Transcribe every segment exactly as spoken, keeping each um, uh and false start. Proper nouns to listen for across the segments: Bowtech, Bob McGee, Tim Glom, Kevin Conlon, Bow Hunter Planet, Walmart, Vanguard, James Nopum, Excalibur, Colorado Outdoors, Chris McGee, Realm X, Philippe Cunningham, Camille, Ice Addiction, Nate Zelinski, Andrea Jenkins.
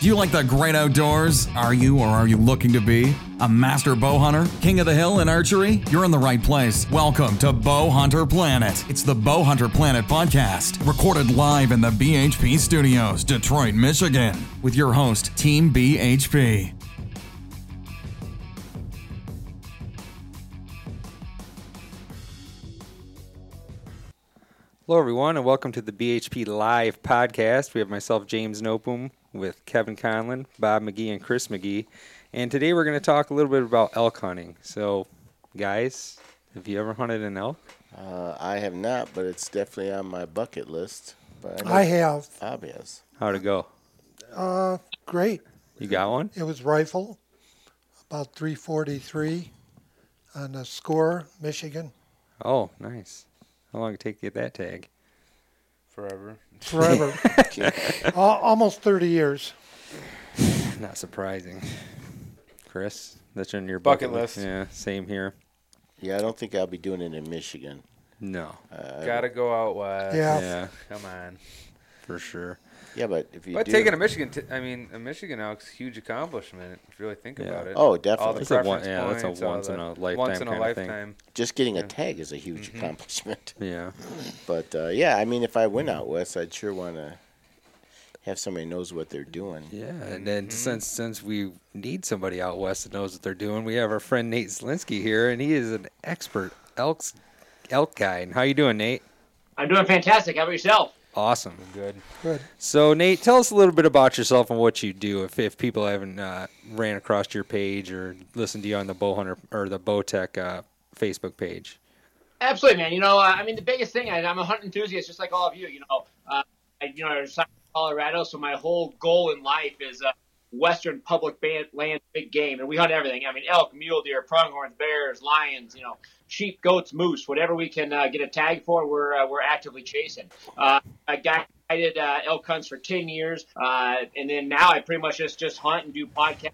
Do you like the great outdoors? Are you or are you looking to be a master bow hunter, king of the hill in archery? You're in the right place. Welcome to Bow Hunter Planet. It's the Bow Hunter Planet podcast, recorded live in the B H P studios, Detroit, Michigan, with your host, Team B H P. Hello, everyone, and welcome to the B H P Live podcast. We have myself, James Nopum, with Kevin Conlon, Bob McGee, and Chris McGee. And today we're going to talk a little bit about elk hunting. So, guys, have you ever hunted an elk? Uh, I have not, but it's definitely on my bucket list. But I, I have. Obvious. How'd it go? Uh, great. You got one? It was rifle, about three forty-three on the Score, Michigan. Oh, nice. How long did it take to get that tag? Forever. Forever. Almost thirty years. Not surprising. Chris, that's in your bucket, bucket list. list. Yeah, same here. Yeah, I don't think I'll be doing it in Michigan. No. Uh, Gotta go out west. Yeah. yeah. Come on. For sure. Yeah, but if you but do... But taking a Michigan, t- I mean, a Michigan elk's huge accomplishment, if you really think yeah. about it. Oh, definitely. That's a one, yeah, points, that's a once-in-a-lifetime once kind a lifetime. of thing. Just getting yeah. a tag is a huge mm-hmm. accomplishment. Yeah. But, uh, yeah, I mean, if I went out west, I'd sure want to have somebody who knows what they're doing. Yeah, and then mm-hmm. since since we need somebody out west that knows what they're doing, we have our friend Nate Zelinski here, and he is an expert elk's, elk guy. And how you doing, Nate? I'm doing fantastic. How about yourself? Awesome. Good. Good. So, Nate, tell us a little bit about yourself and what you do. If if people haven't uh, ran across your page or listened to you on the Bow Hunter or the Bowtech uh, Facebook page. Absolutely, man. You know, uh, I mean, the biggest thing, I, I'm a hunt enthusiast just like all of you. You know, uh, I, you know, I'm from Colorado, so my whole goal in life is uh, western public band, land big game. And we hunt everything. I mean, elk, mule deer, pronghorns, bears, lions, you know, sheep, goats, moose, whatever we can uh, get a tag for, we're uh, we're actively chasing. Uh, I guided uh, elk hunts for ten years, uh, and then now I pretty much just, just hunt and do podcast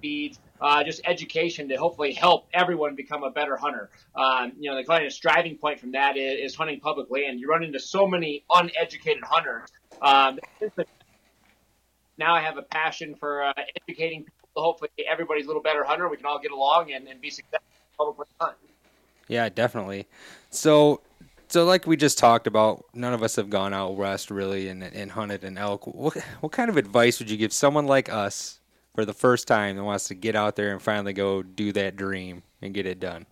feeds, uh, just education to hopefully help everyone become a better hunter. Um, you know, the kind of striving point from that is, is hunting public land. You run into so many uneducated hunters. Um, now I have a passion for uh, educating people. Hopefully everybody's a little better hunter. We can all get along and, and be successful in public land hunting. Yeah, definitely. So, so like we just talked about, none of us have gone out west really and, and hunted an elk. What, what kind of advice would you give someone like us for the first time that wants to get out there and finally go do that dream and get it done?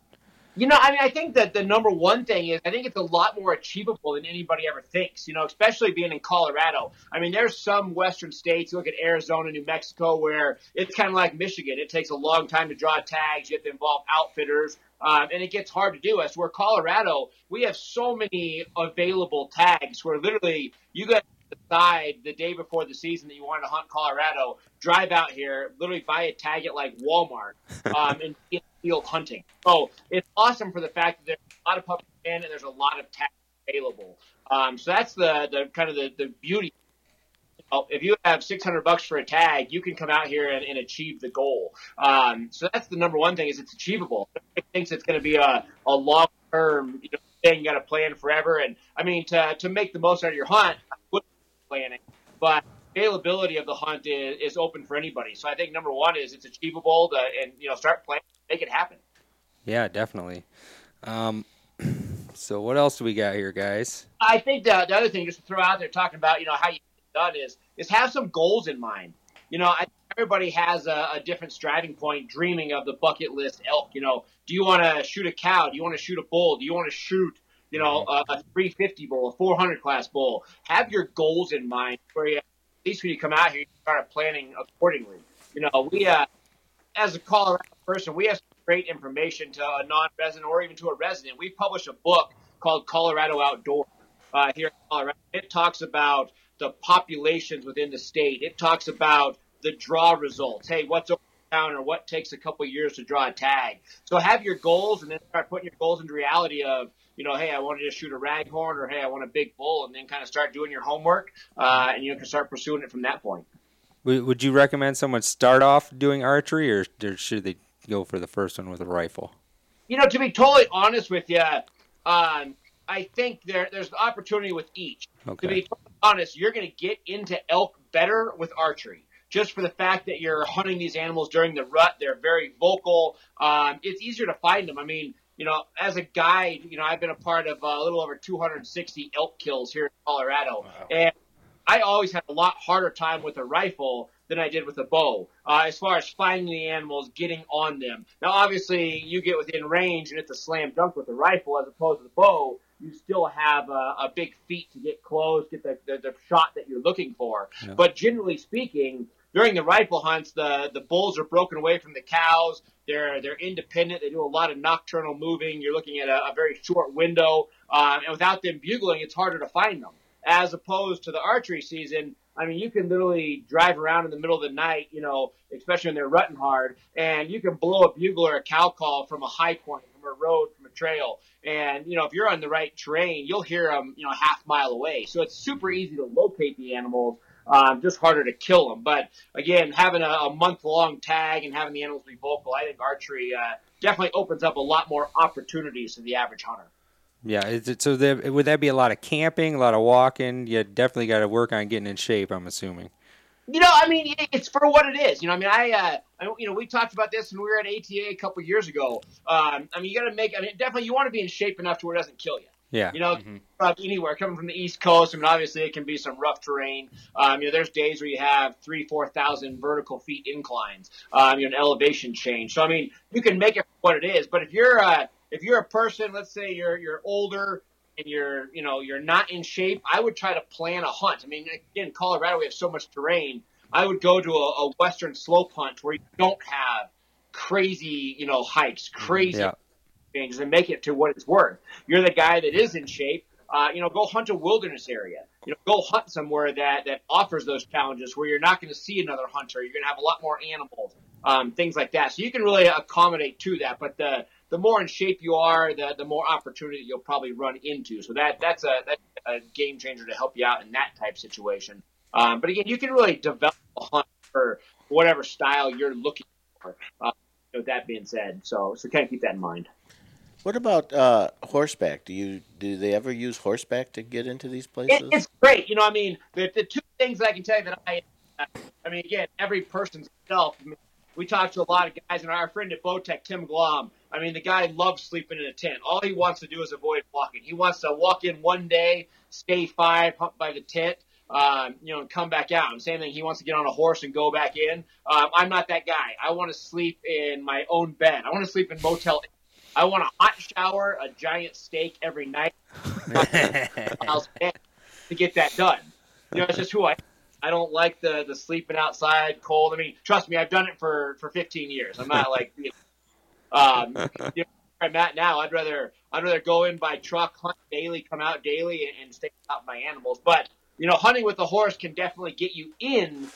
You know, I mean, I think that the number one thing is I think it's a lot more achievable than anybody ever thinks, you know, especially being in Colorado. I mean, there's some western states, you look at Arizona, New Mexico, where it's kind of like Michigan. It takes a long time to draw tags. You have to involve outfitters. Um, and it gets hard to do us. Where Colorado, we have so many available tags where literally you got to decide the day before the season that you want to hunt Colorado, drive out here, literally buy a tag at like Walmart um, and get field hunting. So it's awesome for the fact that there's a lot of public land and there's a lot of tags available. Um, so that's the, the kind of the, the beauty. If you have six hundred bucks for a tag, you can come out here and, and achieve the goal. Um, so that's the number one thing is it's achievable. Everybody thinks it's going to be a, a long-term you know, thing. You got to plan forever. And, I mean, to to make the most out of your hunt, I wouldn't be planning. But availability of the hunt is, is open for anybody. So I think number one is it's achievable to, and, you know, start planning, make it happen. Yeah, definitely. Um So what else do we got here, guys? I think the, the other thing just to throw out there talking about, you know, how you done is is have some goals in mind. You know, I, everybody has a, a different striving point, dreaming of the bucket list elk. You know, do you want to shoot a cow? Do you want to shoot a bull? Do you want to shoot, you know, a, a three fifty bull, a four hundred class bull? Have your goals in mind where you, at least when you come out here, you start planning accordingly. You know, we uh, as a Colorado person, we have some great information to a non-resident or even to a resident. We publish a book called Colorado Outdoors uh, here in Colorado. It talks about the populations within the state. It talks about the draw results. Hey, what's over town or what takes a couple of years to draw a tag. So have your goals and then start putting your goals into reality of, you know, hey, I want to just shoot a raghorn, or hey, I want a big bull, and then kind of start doing your homework, uh, and you can start pursuing it from that point. Would you recommend someone start off doing archery, or should they go for the first one with a rifle? You know, to be totally honest with you, um, I think there there's an opportunity with each. Okay. To be totally honest, you're going to get into elk better with archery, just for the fact that you're hunting these animals during the rut. They're very vocal. Um, it's easier to find them. I mean, you know, as a guide, you know, I've been a part of a little over two hundred sixty elk kills here in Colorado. Wow. And I always had a lot harder time with a rifle than I did with a bow, uh, as far as finding the animals, getting on them. Now, obviously, you get within range, and it's a slam dunk with a rifle as opposed to the bow. You still have a, a big feat to get close, get the, the, the shot that you're looking for. Yeah. But generally speaking, during the rifle hunts, the, the bulls are broken away from the cows. They're they're independent. They do a lot of nocturnal moving. You're looking at a, a very short window. Um, and without them bugling, it's harder to find them. As opposed to the archery season, I mean, you can literally drive around in the middle of the night, you know, especially when they're rutting hard, and you can blow a bugle or a cow call from a high point, from a road, from a trail. And, you know, if you're on the right terrain, you'll hear them, you know, a half mile away. So it's super easy to locate the animals. Um, just harder to kill them. But, again, having a, a month-long tag and having the animals be vocal, I think archery uh, definitely opens up a lot more opportunities to the average hunter. Yeah, is it, so there, would that be a lot of camping, a lot of walking? You definitely got to work on getting in shape, I'm assuming. You know, I mean, it's for what it is. You know, I mean, I, uh, I you know, we talked about this when we were at A T A a couple of years ago. Um, I mean, you got to make – I mean, definitely you want to be in shape enough to where it doesn't kill you. Yeah. You know, mm-hmm. anywhere coming from the East Coast, I mean, obviously it can be some rough terrain. Um, you know, there's days where you have three, four thousand vertical feet inclines. Um, you know, an elevation change. So I mean, you can make it what it is. But if you're uh, if you're a person, let's say you're you're older and you're you know you're not in shape, I would try to plan a hunt. I mean, again, Colorado, we have so much terrain. I would go to a, a western slope hunt where you don't have crazy you know hikes, crazy. Yeah. Things and make it to what it's worth. You're the guy that is in shape. Uh, you know, go hunt a wilderness area. You know, go hunt somewhere that, that offers those challenges where you're not going to see another hunter. You're going to have a lot more animals, um, things like that. So you can really accommodate to that. But the the more in shape you are, the the more opportunity you'll probably run into. So that that's a that's a game changer to help you out in that type situation. Um, but again, you can really develop a hunt for whatever style you're looking for. Uh, with that being said, so so kind of keep that in mind. What about uh, horseback? Do you do they ever use horseback to get into these places? It, it's great. You know, I mean, the, the two things I can tell you that I, I mean, again, every person's self. I mean, we talk to a lot of guys, and our friend at Bowtech, Tim Glom, I mean, the guy loves sleeping in a tent. All he wants to do is avoid walking. He wants to walk in one day, stay five, hunt by the tent, um, you know, and come back out. And same thing, he wants to get on a horse and go back in. Um, I'm not that guy. I want to sleep in my own bed. I want to sleep in Motel. I want a hot shower, a giant steak every night to get that done. You know, it's just who I am. I don't like the, the sleeping outside cold. I mean, trust me, I've done it for, for fifteen years. I'm not like, you know, um, you know, where I'm at now, I'd rather I'd rather go in by truck, hunt daily, come out daily, and, and stay out with my animals. But, you know, hunting with a horse can definitely get you in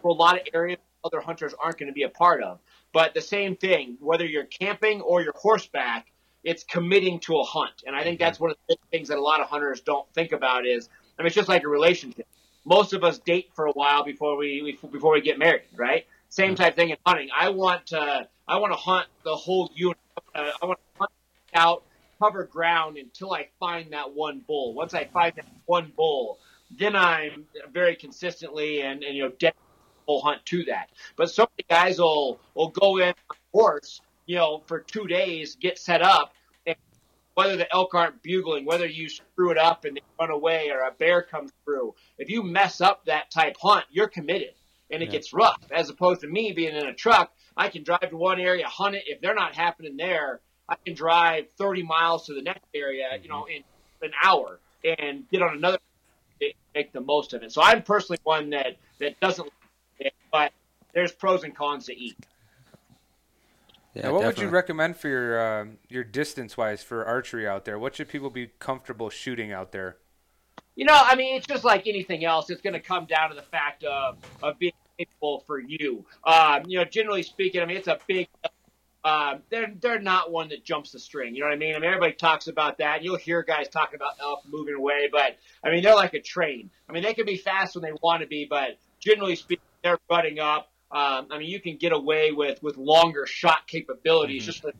for a lot of areas other hunters aren't going to be a part of. But the same thing, whether you're camping or you're horseback, it's committing to a hunt. And I think that's one of the things that a lot of hunters don't think about is, I mean, it's just like a relationship. Most of us date for a while before we before we get married, right? Same type thing in hunting. I want to, I want to hunt the whole unit. Uh, I want to hunt out, cover ground until I find that one bull. Once I find that one bull, then I'm very consistently and, and you know, dedicated hunt to that. But so many guys will will go in on a horse, you know, for two days, get set up, and whether the elk aren't bugling, whether you screw it up and they run away or a bear comes through, if you mess up that type hunt, you're committed and it yeah. gets rough. As opposed to me being in a truck, I can drive to one area, hunt it. If they're not happening there, I can drive thirty miles to the next area, mm-hmm. you know, in an hour and get on another and make the most of it. So I'm personally one that, that doesn't. But there's pros and cons to each. Yeah, now, what definitely. Would you recommend for your uh, your distance-wise for archery out there? What should people be comfortable shooting out there? you know, I mean, it's just like anything else. It's going to come down to the fact of, of being capable for you. Um, you know, generally speaking, I mean, it's a big uh, – they're, they're not one that jumps the string. You know what I mean? I mean, everybody talks about that. You'll hear guys talking about elk moving away, but, I mean, they're like a train. I mean, they can be fast when they want to be, but generally speaking, they're running up. Um, I mean, you can get away with, with longer shot capabilities mm-hmm. just for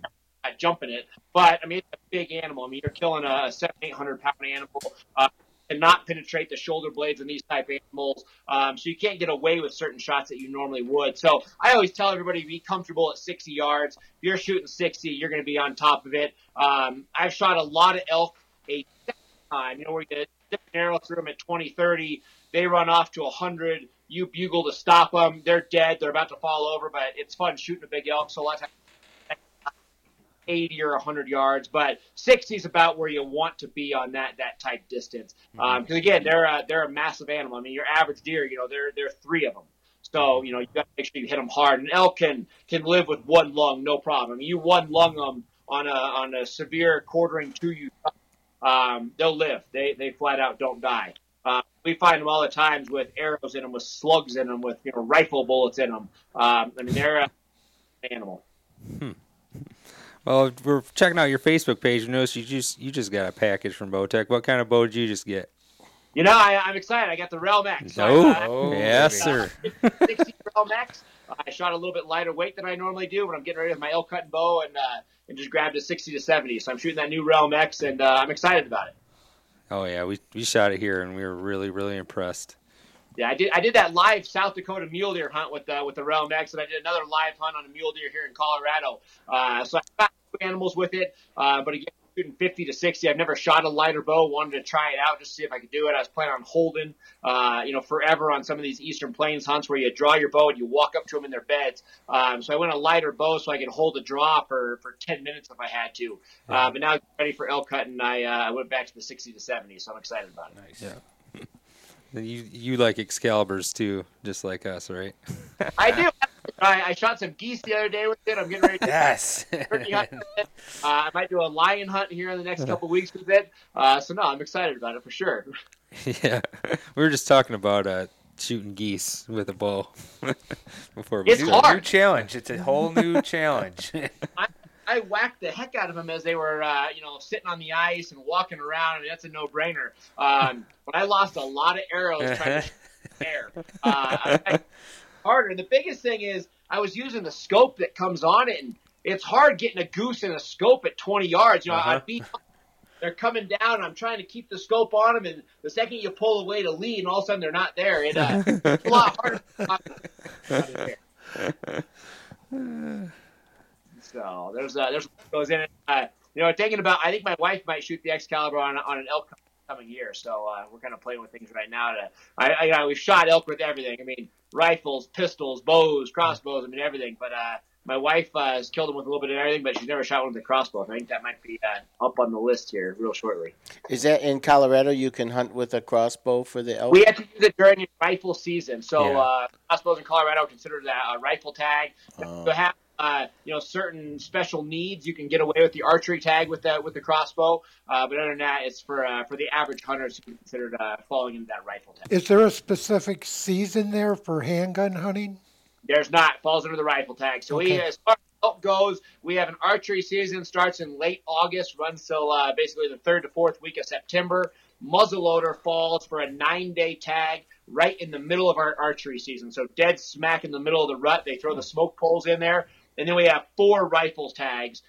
not jumping it. But, I mean, it's a big animal. I mean, you're killing a seven, eight hundred pound animal uh, and not penetrate the shoulder blades in these type of animals. Um, so you can't get away with certain shots that you normally would. So I always tell everybody, be comfortable at sixty yards. If you're shooting sixty, you're going to be on top of it. Um, I've shot a lot of elk a second time. You know, where you get a arrow through them at twenty, thirty. They run off to one hundred. You bugle to stop them. They're dead. They're about to fall over, but it's fun shooting a big elk. So a lot of times, eighty or one hundred yards, but sixty is about where you want to be on that that type distance. Because um, again, they're a, they're a massive animal. I mean, your average deer, you know, there there are three of them. So you know, you got to make sure you hit them hard. An elk can can live with one lung, no problem. I mean, you one lung them on a on a severe quartering to you, um, they'll live. They they flat out don't die. Uh, we find them all the times with arrows in them, with slugs in them, with you know rifle bullets in them. Um, I mean, they're an animal. Hmm. Well, if we're checking out your Facebook page. We noticed you just you just got a package from Bowtech. What kind of bow did you just get? You know, I, I'm excited. I got the Realm X. So oh, I, oh I, yes, uh, sir. sixty Realm X. I shot a little bit lighter weight than I normally do when I'm getting ready with my elk hunting bow, and uh, and just grabbed a sixty to seventy. So I'm shooting that new Realm X, and uh, I'm excited about it. Oh yeah, we we shot it here, and we were really really impressed. Yeah, I did I did that live South Dakota mule deer hunt with uh, with the Realm X, and I did another live hunt on a mule deer here in Colorado. Uh, so I shot two animals with it, uh, but again, shooting fifty to sixty. I've never shot a lighter bow. Wanted to try it out just to see if I could do it. I was planning on holding, uh, you know, forever on some of these Eastern Plains hunts where you draw your bow and you walk up to them in their beds. Um, so I went a lighter bow so I could hold a draw for, for ten minutes if I had to. Uh, but now I'm ready for elk hunting. I uh, went back to the sixty to seventy, so I'm excited about it. Nice. Yeah. You you like Excaliburs too, just like us, right? I do. I, I shot some geese the other day with it. I'm getting ready to yes. turkey hunt with it. Uh, I might do a lion hunt here in the next couple weeks with it. Uh, so no, I'm excited about it for sure. Yeah, we were just talking about uh, shooting geese with a bow before. It's hard. A new challenge. It's a whole new challenge. I, I whacked the heck out of them as they were, uh, you know, sitting on the ice and walking around. I mean, that's a no-brainer. Um, but I lost a lot of arrows uh-huh. trying to shoot the air. Uh, I, I, harder. And the biggest thing is I was using the scope that comes on it, and it's hard getting a goose in a scope at twenty yards. You know, uh-huh. I'd be, they're coming down, and I'm trying to keep the scope on them, and the second you pull away to lean, all of a sudden they're not there. It, uh, it's a lot harder to get there. So there's uh, there's what goes in it. Uh, you know, thinking about, I think my wife might shoot the Excalibur on on an elk coming year. So uh, we're kind of playing with things right now. To I, I you know, we've shot elk with everything. I mean, rifles, pistols, bows, crossbows. I mean, everything. But uh, my wife uh, has killed them with a little bit of everything, but she's never shot one with a crossbow. I think that might be uh, up on the list here real shortly. Is that in Colorado? You can hunt with a crossbow for the elk? We have to do it during rifle season. So yeah. uh, crossbows in Colorado consider that a rifle tag. Oh. So have Uh, you know, certain special needs, you can get away with the archery tag with that with the crossbow, uh, but other than that, it's for uh, for the average hunters who considered uh, falling into that rifle tag. Is there a specific season there for handgun hunting? There's not. It falls under the rifle tag. So okay. we, as far as elk goes, we have an archery season starts in late August, runs till uh, basically the third to fourth week of September. Muzzleloader falls for a nine-day tag right in the middle of our archery season. So dead smack in the middle of the rut, they throw the smoke poles in there. And then we have four rifle tags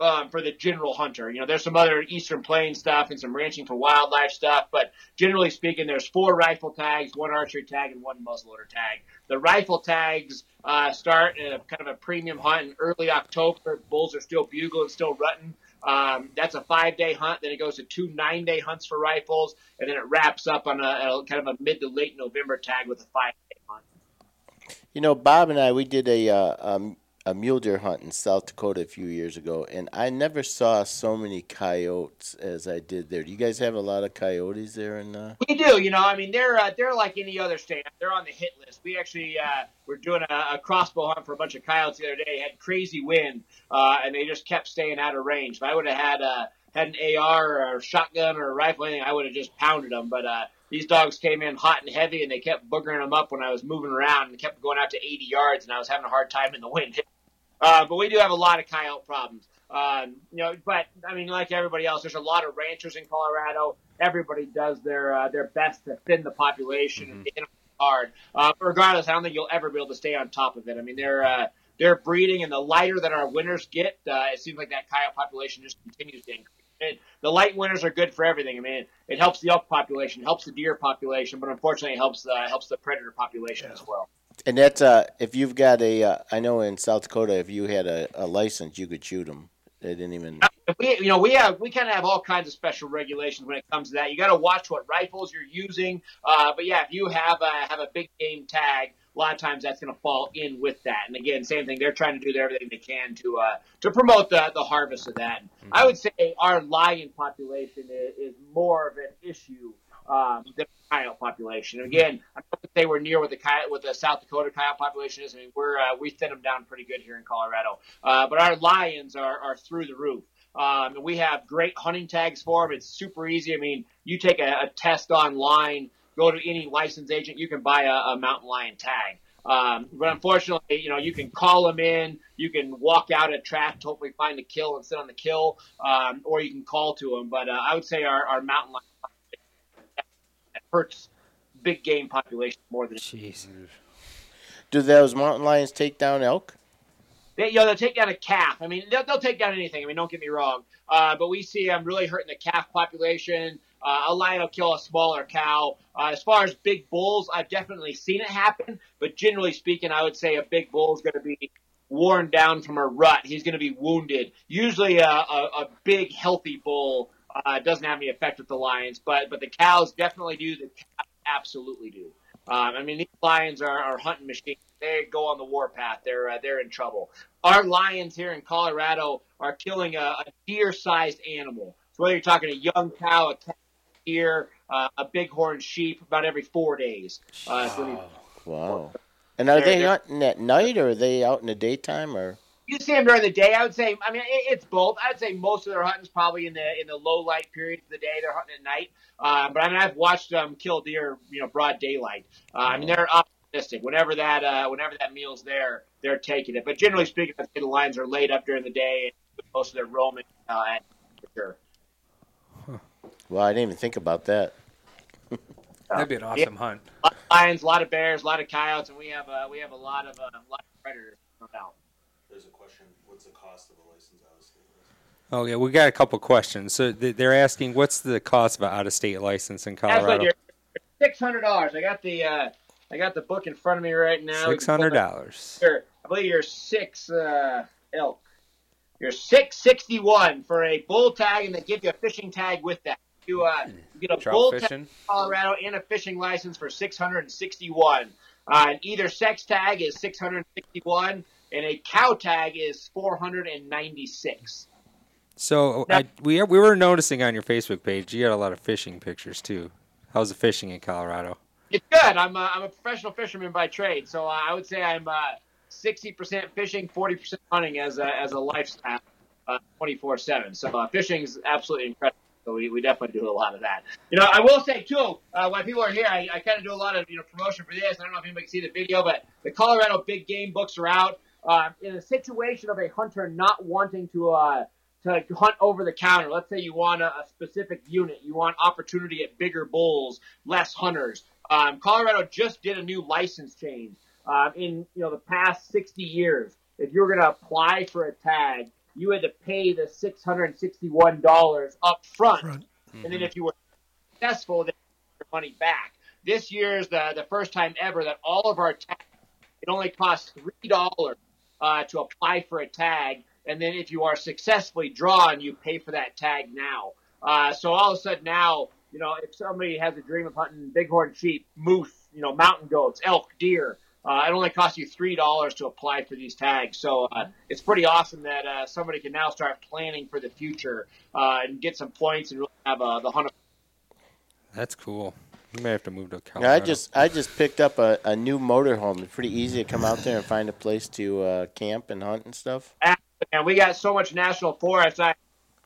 um, for the general hunter. You know, there's some other Eastern Plains stuff and some ranching for wildlife stuff, but generally speaking, there's four rifle tags, one archery tag, and one muzzleloader tag. The rifle tags uh, start in a, kind of a premium hunt in early October. Bulls are still bugling, still rutting. Um, that's a five-day hunt. Then it goes to two nine-day hunts for rifles, and then it wraps up on a, a kind of a mid to late November tag with a five-day hunt. You know, Bob and I, we did a uh, um a mule deer hunt in South Dakota a few years ago, and I never saw so many coyotes as I did there. Do you guys have a lot of coyotes there? In, uh... We do. You know, I mean, they're uh, they're like any other state. They're on the hit list. We actually uh, were doing a, a crossbow hunt for a bunch of coyotes the other day. Had crazy wind, uh, and they just kept staying out of range. If I would have had a uh, had an A R or a shotgun or a rifle or anything, I would have just pounded them. But uh, these dogs came in hot and heavy, and they kept boogering them up when I was moving around and kept going out to eighty yards, and I was having a hard time in the wind. Uh, but we do have a lot of coyote problems. Uh, you know, but, I mean, like everybody else, there's a lot of ranchers in Colorado. Everybody does their uh, their best to thin the population mm-hmm. and hard. Uh, regardless, I don't think you'll ever be able to stay on top of it. I mean, they're uh, they're breeding, and the lighter that our winters get, uh, it seems like that coyote population just continues to increase. It, the light winters are good for everything. I mean, it, it helps the elk population, helps the deer population, but unfortunately, it helps uh, helps the predator population yeah. as well. And that's uh, if you've got a, uh, I know in South Dakota, if you had a, a license, you could shoot them. They didn't even. We, you know, we have we kind of have all kinds of special regulations when it comes to that. You got to watch what rifles you're using. Uh, but yeah, if you have a, have a big game tag, a lot of times that's going to fall in with that. And again, same thing. They're trying to do everything they can to uh, to promote the the harvest of that. Mm-hmm. I would say our lion population is, is more of an issue um, than the coyote population. And again, I don't say we're near what the coyote, what the South Dakota coyote population is. I mean, we're uh, we thin them down pretty good here in Colorado. Uh, but our lions are are through the roof. Um, and we have great hunting tags for them. It's super easy. I mean, you take a, a test online, go to any licensed agent, you can buy a, a mountain lion tag. Um, but unfortunately, you know, you can call them in, you can walk out a track to hopefully find the kill and sit on the kill, um, or you can call to them. But uh, I would say our, our mountain lion population hurts big game population more than. Jeez. Do those mountain lions take down elk? They, you know, they'll take down a calf. I mean, they'll, they'll take down anything. I mean, don't get me wrong. Uh, but we see them really hurting the calf population. Uh, a lion will kill a smaller cow. Uh, as far as big bulls, I've definitely seen it happen. But generally speaking, I would say a big bull is going to be worn down from a rut. He's going to be wounded. Usually a, a, a big, healthy bull uh, doesn't have any effect with the lions. But, but the cows definitely do. The calves absolutely do. Um, I mean, these lions are, are hunting machines. They go on the warpath. They're uh, they're in trouble. Our lions here in Colorado are killing a, a deer-sized animal. So whether you're talking a young cow, a deer, uh, a bighorn sheep, about every four days. Uh, so wow. wow. And are they hunting at night, or are they out in the daytime, or? You see them during the day. I would say, I mean, it, it's both. I'd say most of their hunting's probably in the in the low light period of the day. They're hunting at night. Uh, but I mean, I've watched them um, kill deer, you know, broad daylight. Uh, I mean, they're optimistic. Whenever that uh, whenever that meal's there, they're taking it. But generally speaking, I'd say the lions are laid up during the day, and most of their roaming uh, at for sure. Huh. Well, I didn't even think about that. That'd be an awesome yeah. hunt. A lot of lions, a lot of bears, a lot of coyotes, and we have uh, we have a lot of uh, a lot of predators come out. There's a question, what's the cost of a license out-of-state license? Oh, yeah, we got a couple questions. So they're asking, what's the cost of an out-of-state license in Colorado? That's like six hundred dollars. I got the uh, I got the book in front of me right now. six hundred dollars. Sure. I believe you're six uh, elk. You're six hundred sixty-one dollars for a bull tag, and they give you a fishing tag with that. You, uh, you get a Trout bull fishing. Tag in Colorado and a fishing license for six hundred sixty-one dollars. Uh, and either sex tag is six hundred sixty-one dollars. And a cow tag is four hundred ninety-six dollars. So now, I, we we were noticing on your Facebook page, you got a lot of fishing pictures too. How's the fishing in Colorado? It's good. I'm a, I'm a professional fisherman by trade, so I would say I'm uh, sixty percent fishing, forty percent hunting as a as a lifestyle, uh, twenty-four seven. So uh, fishing is absolutely incredible. So we, we definitely do a lot of that. You know, I will say, too, uh, while people are here, I, I kind of do a lot of you know promotion for this. I don't know if anybody can see the video, but the Colorado Big Game books are out. Uh, in a situation of a hunter not wanting to uh, to hunt over the counter, let's say you want a, a specific unit, you want opportunity at bigger bulls, less hunters. Um, Colorado just did a new license change. Uh, in you know the past sixty years, if you were going to apply for a tag, you had to pay the six hundred sixty-one dollars up front, front. Mm-hmm. And then if you were successful, then you get your money back. This year is the, the first time ever that all of our tags, it only costs three dollars. Uh, to apply for a tag, and then if you are successfully drawn, you pay for that tag now. Uh, so all of a sudden now, you know, if somebody has a dream of hunting bighorn sheep, moose, you know, mountain goats, elk, deer, uh, it only costs you three dollars to apply for these tags. So uh, it's pretty awesome that uh, somebody can now start planning for the future uh, and get some points and really have uh, the hunt. That's cool. You may have to move to Colorado. I just I just picked up a, a new motorhome. It's pretty easy to come out there and find a place to uh, camp and hunt and stuff. And we got so much national forest. I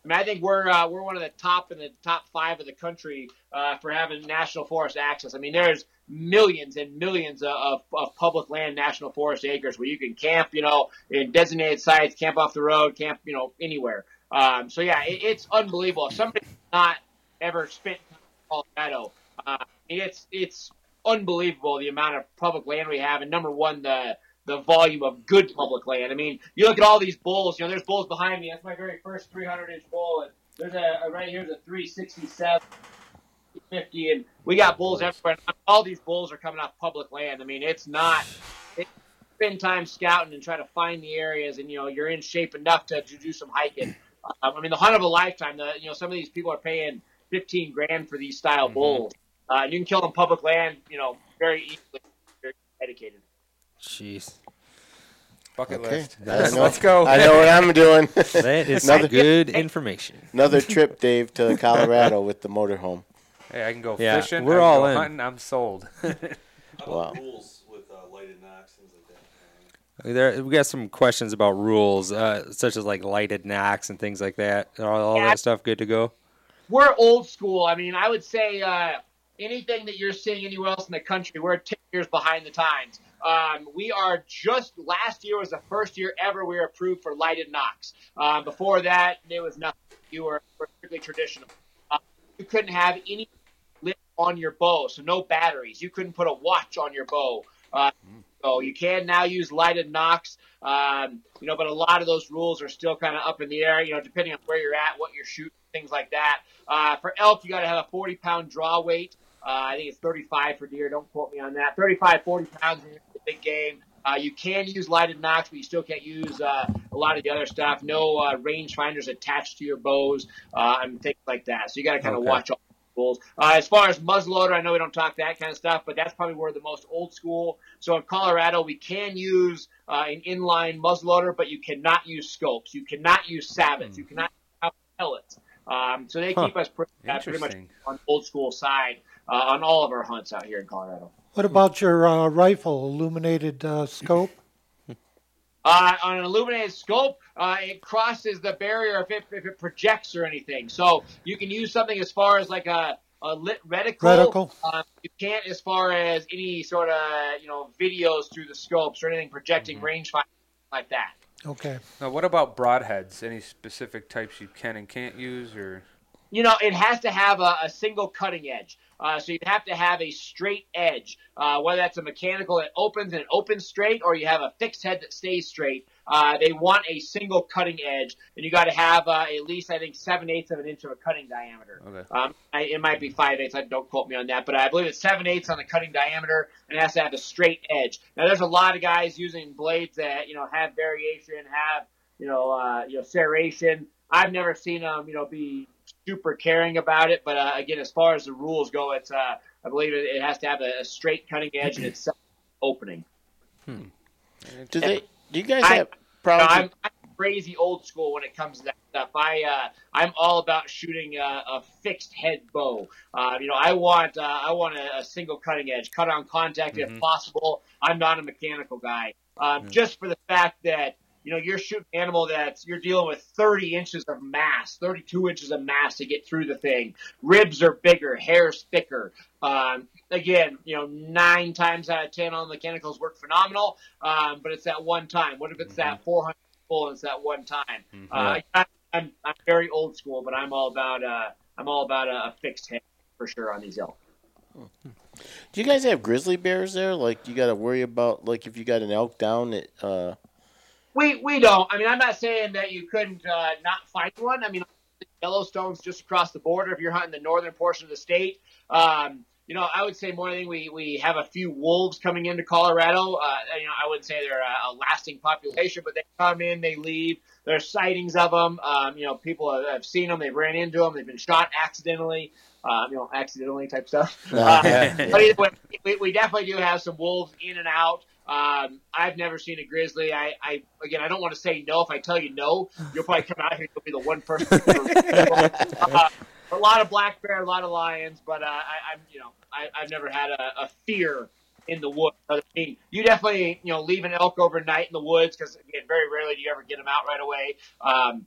I mean, I think we're uh, we're one of the top in the top five of the country uh, for having national forest access. I mean, there's millions and millions of, of public land national forest acres where you can camp, you know, in designated sites, camp off the road, camp, you know, anywhere. Um, so, yeah, it, it's unbelievable. If somebody's not ever spent in Colorado, uh, it's it's unbelievable the amount of public land we have. And, number one, the the volume of good public land. I mean, you look at all these bulls. You know, there's bulls behind me. That's my very first three hundred inch bull. And there's a, a right here is a three sixty-seven fifty, and we got bulls everywhere. All these bulls are coming off public land. I mean, it's not. It's spend time scouting and try to find the areas, and you know, you're in shape enough to, to do some hiking. Um, I mean, the hunt of a lifetime. The, you know, some of these people are paying fifteen grand for these style mm-hmm. bulls. Uh, you can kill them public land. You know, very easily. Very dedicated. Jeez. Bucket okay. list. That's, know, let's go. I know what I'm doing. That is another, good information. Another trip, Dave, to Colorado with the motorhome. Hey, I can go yeah, fishing. We're I can all go in. Hunting. I'm sold. How about rules with uh, lighted nocks, things like that? There, we got some questions about rules, uh, such as like lighted nocks and things like that. All, all yeah, that stuff good to go? We're old school. I mean, I would say uh, anything that you're seeing anywhere else in the country, we're ten years behind the times. Um, we are just, last year was the first year ever we were approved for lighted nocks. Uh, before that, there was nothing. You were strictly traditional. Uh, you couldn't have any lit on your bow, so no batteries. You couldn't put a watch on your bow. Uh, so you can now use lighted nocks, um, you know, but a lot of those rules are still kind of up in the air, you know, depending on where you're at, what you're shooting, things like that. Uh, for elk, you got to have a forty pound draw weight. Uh, I think it's thirty-five for deer. Don't quote me on that. thirty-five, forty pounds in the big game. Uh, you can use lighted nocks, but you still can't use uh, a lot of the other stuff. No uh, range finders attached to your bows uh, and things like that. So you got to kind of okay. watch all the rules. Uh, as far as muzzleloader, I know we don't talk that kind of stuff, but that's probably where the most old school. So in Colorado, we can use uh, an inline muzzleloader, but you cannot use scopes. You cannot use sabots. Mm. You cannot use pellets. Um, so they huh. keep us pretty, uh, pretty much on the old school side. Uh, on all of our hunts out here in Colorado. What about your uh, rifle, illuminated uh, scope? Uh, on an illuminated scope, uh, it crosses the barrier if it, if it projects or anything. So you can use something as far as like a, a lit reticle. reticle. Um, you can't as far as any sort of, you know, videos through the scopes or anything projecting mm-hmm. rangefinder like that. Okay. Now, what about broadheads? Any specific types you can and can't use, or? You know, it has to have a, a single cutting edge. Uh, so you have to have a straight edge, uh, whether that's a mechanical that opens and it opens straight, or you have a fixed head that stays straight. Uh, they want a single cutting edge, and you got to have uh, at least, I think, seven eighths of an inch of a cutting diameter. Okay. Um, I, it might be five eighths. I don't quote me on that, but I believe it's seven eighths on the cutting diameter, and it has to have a straight edge. Now, there's a lot of guys using blades that, you know, have variation, have, you know, uh, you know, serration. I've never seen them, you know, be super caring about it, but uh, again, as far as the rules go, it's uh, I believe it, it has to have a, a straight cutting edge and it's opening. Hmm. Do they? Do you guys I, have problems? No, I'm, I'm crazy old school when it comes to that stuff. I uh, I'm all about shooting a, a fixed head bow. Uh, you know, I want uh, I want a, a single cutting edge, cut on contact mm-hmm. if possible. I'm not a mechanical guy, um, mm-hmm. just for the fact that. You know, you're shooting an animal that's, you're dealing with thirty inches of mass, thirty-two inches of mass to get through the thing. Ribs are bigger, hair's thicker. Um, again, you know, nine times out of ten on mechanicals work phenomenal, um, but it's that one time. What if it's mm-hmm. that four hundred bull and it's that one time? Mm-hmm. Uh, I, I'm, I'm very old school, but I'm all about uh, I'm all about a, a fixed head for sure on these elk. Mm-hmm. Do you guys have grizzly bears there? Like, you got to worry about, like, if you got an elk down at uh... – We we don't. I mean, I'm not saying that you couldn't uh, not find one. I mean, Yellowstone's just across the border. If you're hunting the northern portion of the state, um, you know, I would say more than anything, we we have a few wolves coming into Colorado. Uh, you know, I wouldn't say they're a, a lasting population, but they come in, they leave. There's sightings of them. Um, you know, people have, have seen them. They've ran into them. They've been shot accidentally. Um, you know, accidentally type stuff. Uh, uh, but either way, we, we definitely do have some wolves in and out. Um, I've never seen a grizzly. I, I, again, I don't want to say no. If I tell you no, you'll probably come out here and you'll be the one person. uh, a lot of black bear, a lot of lions, but, uh, I, I'm, you know, I, I've never had a, a fear in the woods. I mean, you definitely, you know, leave an elk overnight in the woods. Cause again, very rarely do you ever get them out right away. Um,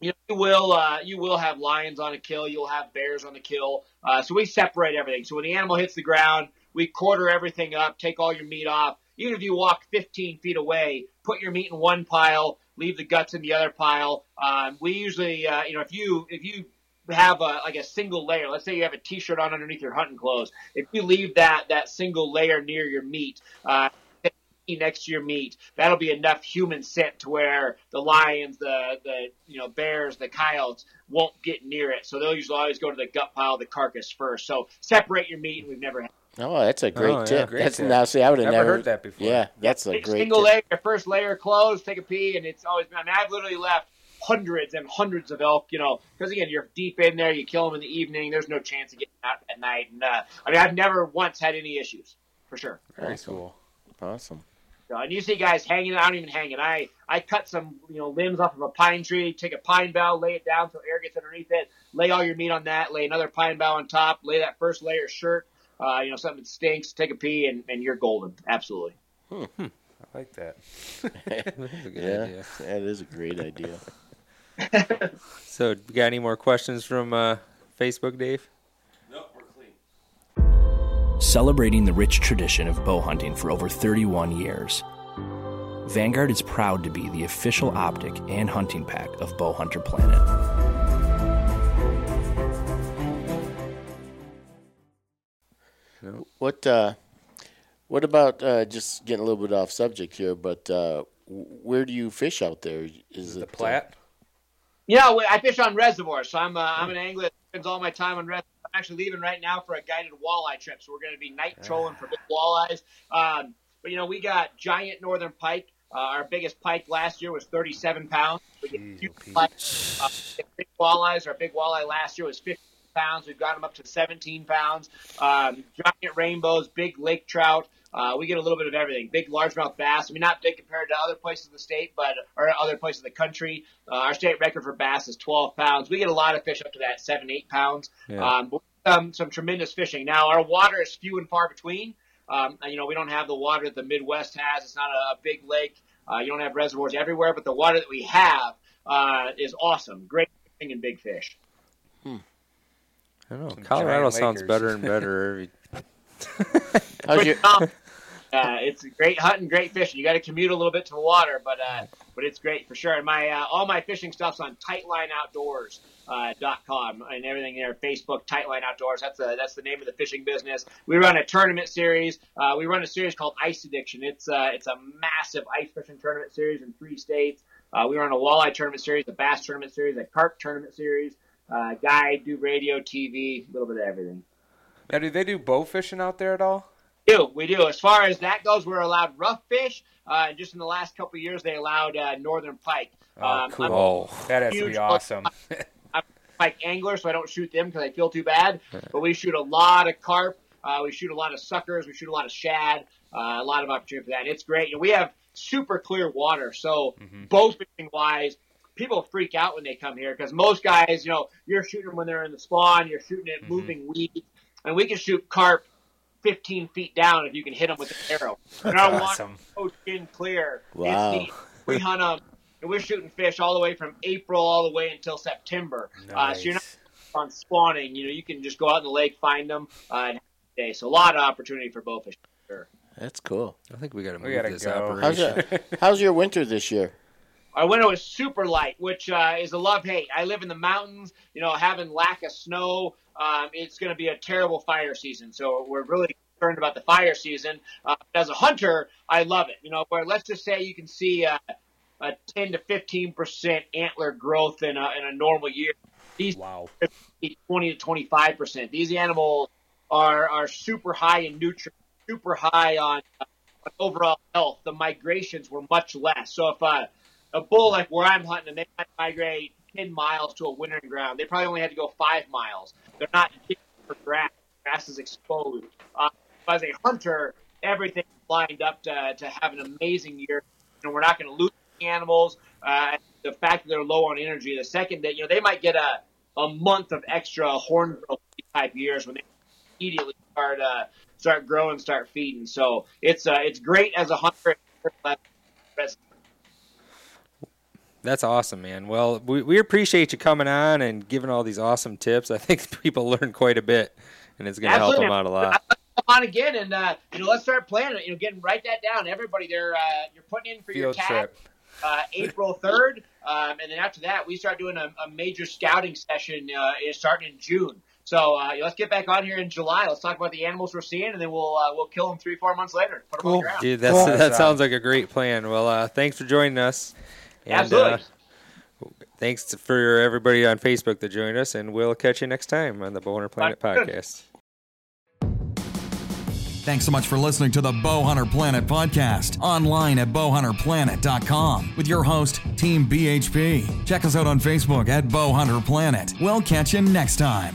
you know, you will uh, you will have lions on a kill. You'll have bears on a kill. Uh, so we separate everything. So when the animal hits the ground, we quarter everything up, take all your meat off. Even if you walk fifteen feet away, put your meat in one pile, leave the guts in the other pile. Um, we usually, uh, you know, if you if you have a, like a single layer, let's say you have a T-shirt on underneath your hunting clothes. If you leave that that single layer near your meat, uh, next to your meat, that'll be enough human scent to where the lions, the the you know bears, the coyotes won't get near it. So they'll usually always go to the gut pile, the carcass first. So separate your meat. We've never had. Oh, that's a great oh, tip. Yeah, great that's tip. Now, see, I would have never, never heard that before. Yeah, that's a take great single tip. Layer, first layer clothes, take a pee, and it's always been. I mean, I've literally left hundreds and hundreds of elk, you know, because again, you're deep in there, you kill them in the evening, there's no chance of getting out at night. And uh, I mean, I've never once had any issues, for sure. Very awesome. Cool. Awesome. So, and you see guys hanging, I don't even hang it. I, I cut some, you know, limbs off of a pine tree, take a pine bough, lay it down so air gets underneath it, lay all your meat on that, lay another pine bough on top, lay that first layer of shirt. Uh, you know, something that stinks, take a pee, and, and you're golden. Absolutely. Hmm. I like that. That's a good yeah, idea. That is a great idea. So, we got any more questions from uh, Facebook, Dave? Nope, we're clean. Celebrating the rich tradition of bow hunting for over thirty-one years, Vanguard is proud to be the official optic and hunting pack of Bow Hunter Planet. No. What uh, what about uh, just getting a little bit off subject here? But uh, where do you fish out there? Is, Is it the Platte? Yeah, I fish on reservoirs. So I'm uh, I'm an angler that spends all my time on reservoirs. I'm actually leaving right now for a guided walleye trip, so we're going to be night trolling ah. for big walleyes. Um, but you know, we got giant northern pike. Uh, our biggest pike last year was thirty-seven pounds. We get huge pike. Uh, big walleyes. Our big walleye last year was fifty pounds. We've got them up to seventeen pounds. Um, giant rainbows, big lake trout. Uh, we get a little bit of everything. Big largemouth bass. I mean, not big compared to other places in the state, but or other places in the country. Uh, our state record for bass is twelve pounds. We get a lot of fish up to that seven, eight pounds. Yeah. Um, but um, some tremendous fishing. Now, our water is few and far between. Um, you know, we don't have the water that the Midwest has. It's not a, a big lake. Uh, you don't have reservoirs everywhere, but the water that we have uh, is awesome. Great fishing and big fish. Hmm. I don't know. Some Colorado sounds better and better. How's your... uh, it's great hunting, great fishing. You got to commute a little bit to the water, but uh, but it's great for sure. And my uh, all my fishing stuff's on Tightline Outdoors dot com and everything there. Facebook, Tightline Outdoors. That's the that's the name of the fishing business. We run a tournament series. Uh, we run a series called Ice Addiction. It's uh, it's a massive ice fishing tournament series in three states. Uh, we run a walleye tournament series, a bass tournament series, a carp tournament series. Uh, guy, do radio, T V, a little bit of everything. Now, do they do bow fishing out there at all? We do. We do. As far as that goes, we're allowed rough fish. Uh, just in the last couple of years, they allowed uh, northern pike. Oh, um, cool. That has to be awesome. I'm a pike angler, so I don't shoot them because I feel too bad. But we shoot a lot of carp. Uh, we shoot a lot of suckers. We shoot a lot of shad. Uh, a lot of opportunity for that. It's great. You know, we have super clear water, so mm-hmm. bow fishing-wise, people freak out when they come here because most guys, you know, you're shooting them when they're in the spawn, you're shooting at mm-hmm. moving weeds, and we can shoot carp fifteen feet down if you can hit them with an arrow. And our awesome. Water is so skin clear. Wow. We hunt them, and we're shooting fish all the way from April all the way until September. Nice. Uh, so you're not on spawning. You know, you can just go out in the lake, find them, uh, and have a day. So a lot of opportunity for bow fishing. Sure. That's cool. I think we got to move gotta this go. Operation. How's, your, how's your winter this year? Our winter was super light, which uh, is a love-hate. I live in the mountains, you know, having lack of snow. Um, it's going to be a terrible fire season, so we're really concerned about the fire season. Uh, as a hunter, I love it. You know, where let's just say you can see uh, a ten to fifteen percent antler growth in a, in a normal year. These wow. twenty to twenty-five percent. These animals are, are super high in nutrients, super high on, uh, on overall health. The migrations were much less. So if uh, a bull like where I'm hunting, and they might migrate ten miles to a wintering ground. They probably only had to go five miles. They're not digging for grass. Grass is exposed. Uh, as a hunter, everything's lined up to, to have an amazing year. You know, we're not going to lose animals. Uh, the fact that they're low on energy, the second that, you know, they might get a, a month of extra horn growth type years when they immediately start uh, start growing, start feeding. So it's uh, it's great as a hunter. That's awesome, man. Well, we, we appreciate you coming on and giving all these awesome tips. I think people learn quite a bit, and it's going to help them out a lot. On again, and uh, you know, let's start planning. You know, getting write that down. Everybody, there, uh, you're putting in for Field your cat trip. Uh, April third, um, and then after that, we start doing a, a major scouting session uh, starting in June. So uh, let's get back on here in July. Let's talk about the animals we're seeing, and then we'll uh, we'll kill them three, four months later. Put cool, them on the ground. Dude, that's, cool. That sounds like a great plan. Well, uh, thanks for joining us. And, absolutely. Uh, thanks to, for everybody on Facebook that joined us, and we'll catch you next time on the Bow Hunter Planet Bye. Podcast. Thanks so much for listening to the Bow Hunter Planet podcast, online at bow hunter planet dot com with your host, Team B H P. Check us out on Facebook at Bow Hunter Planet. We'll catch you next time.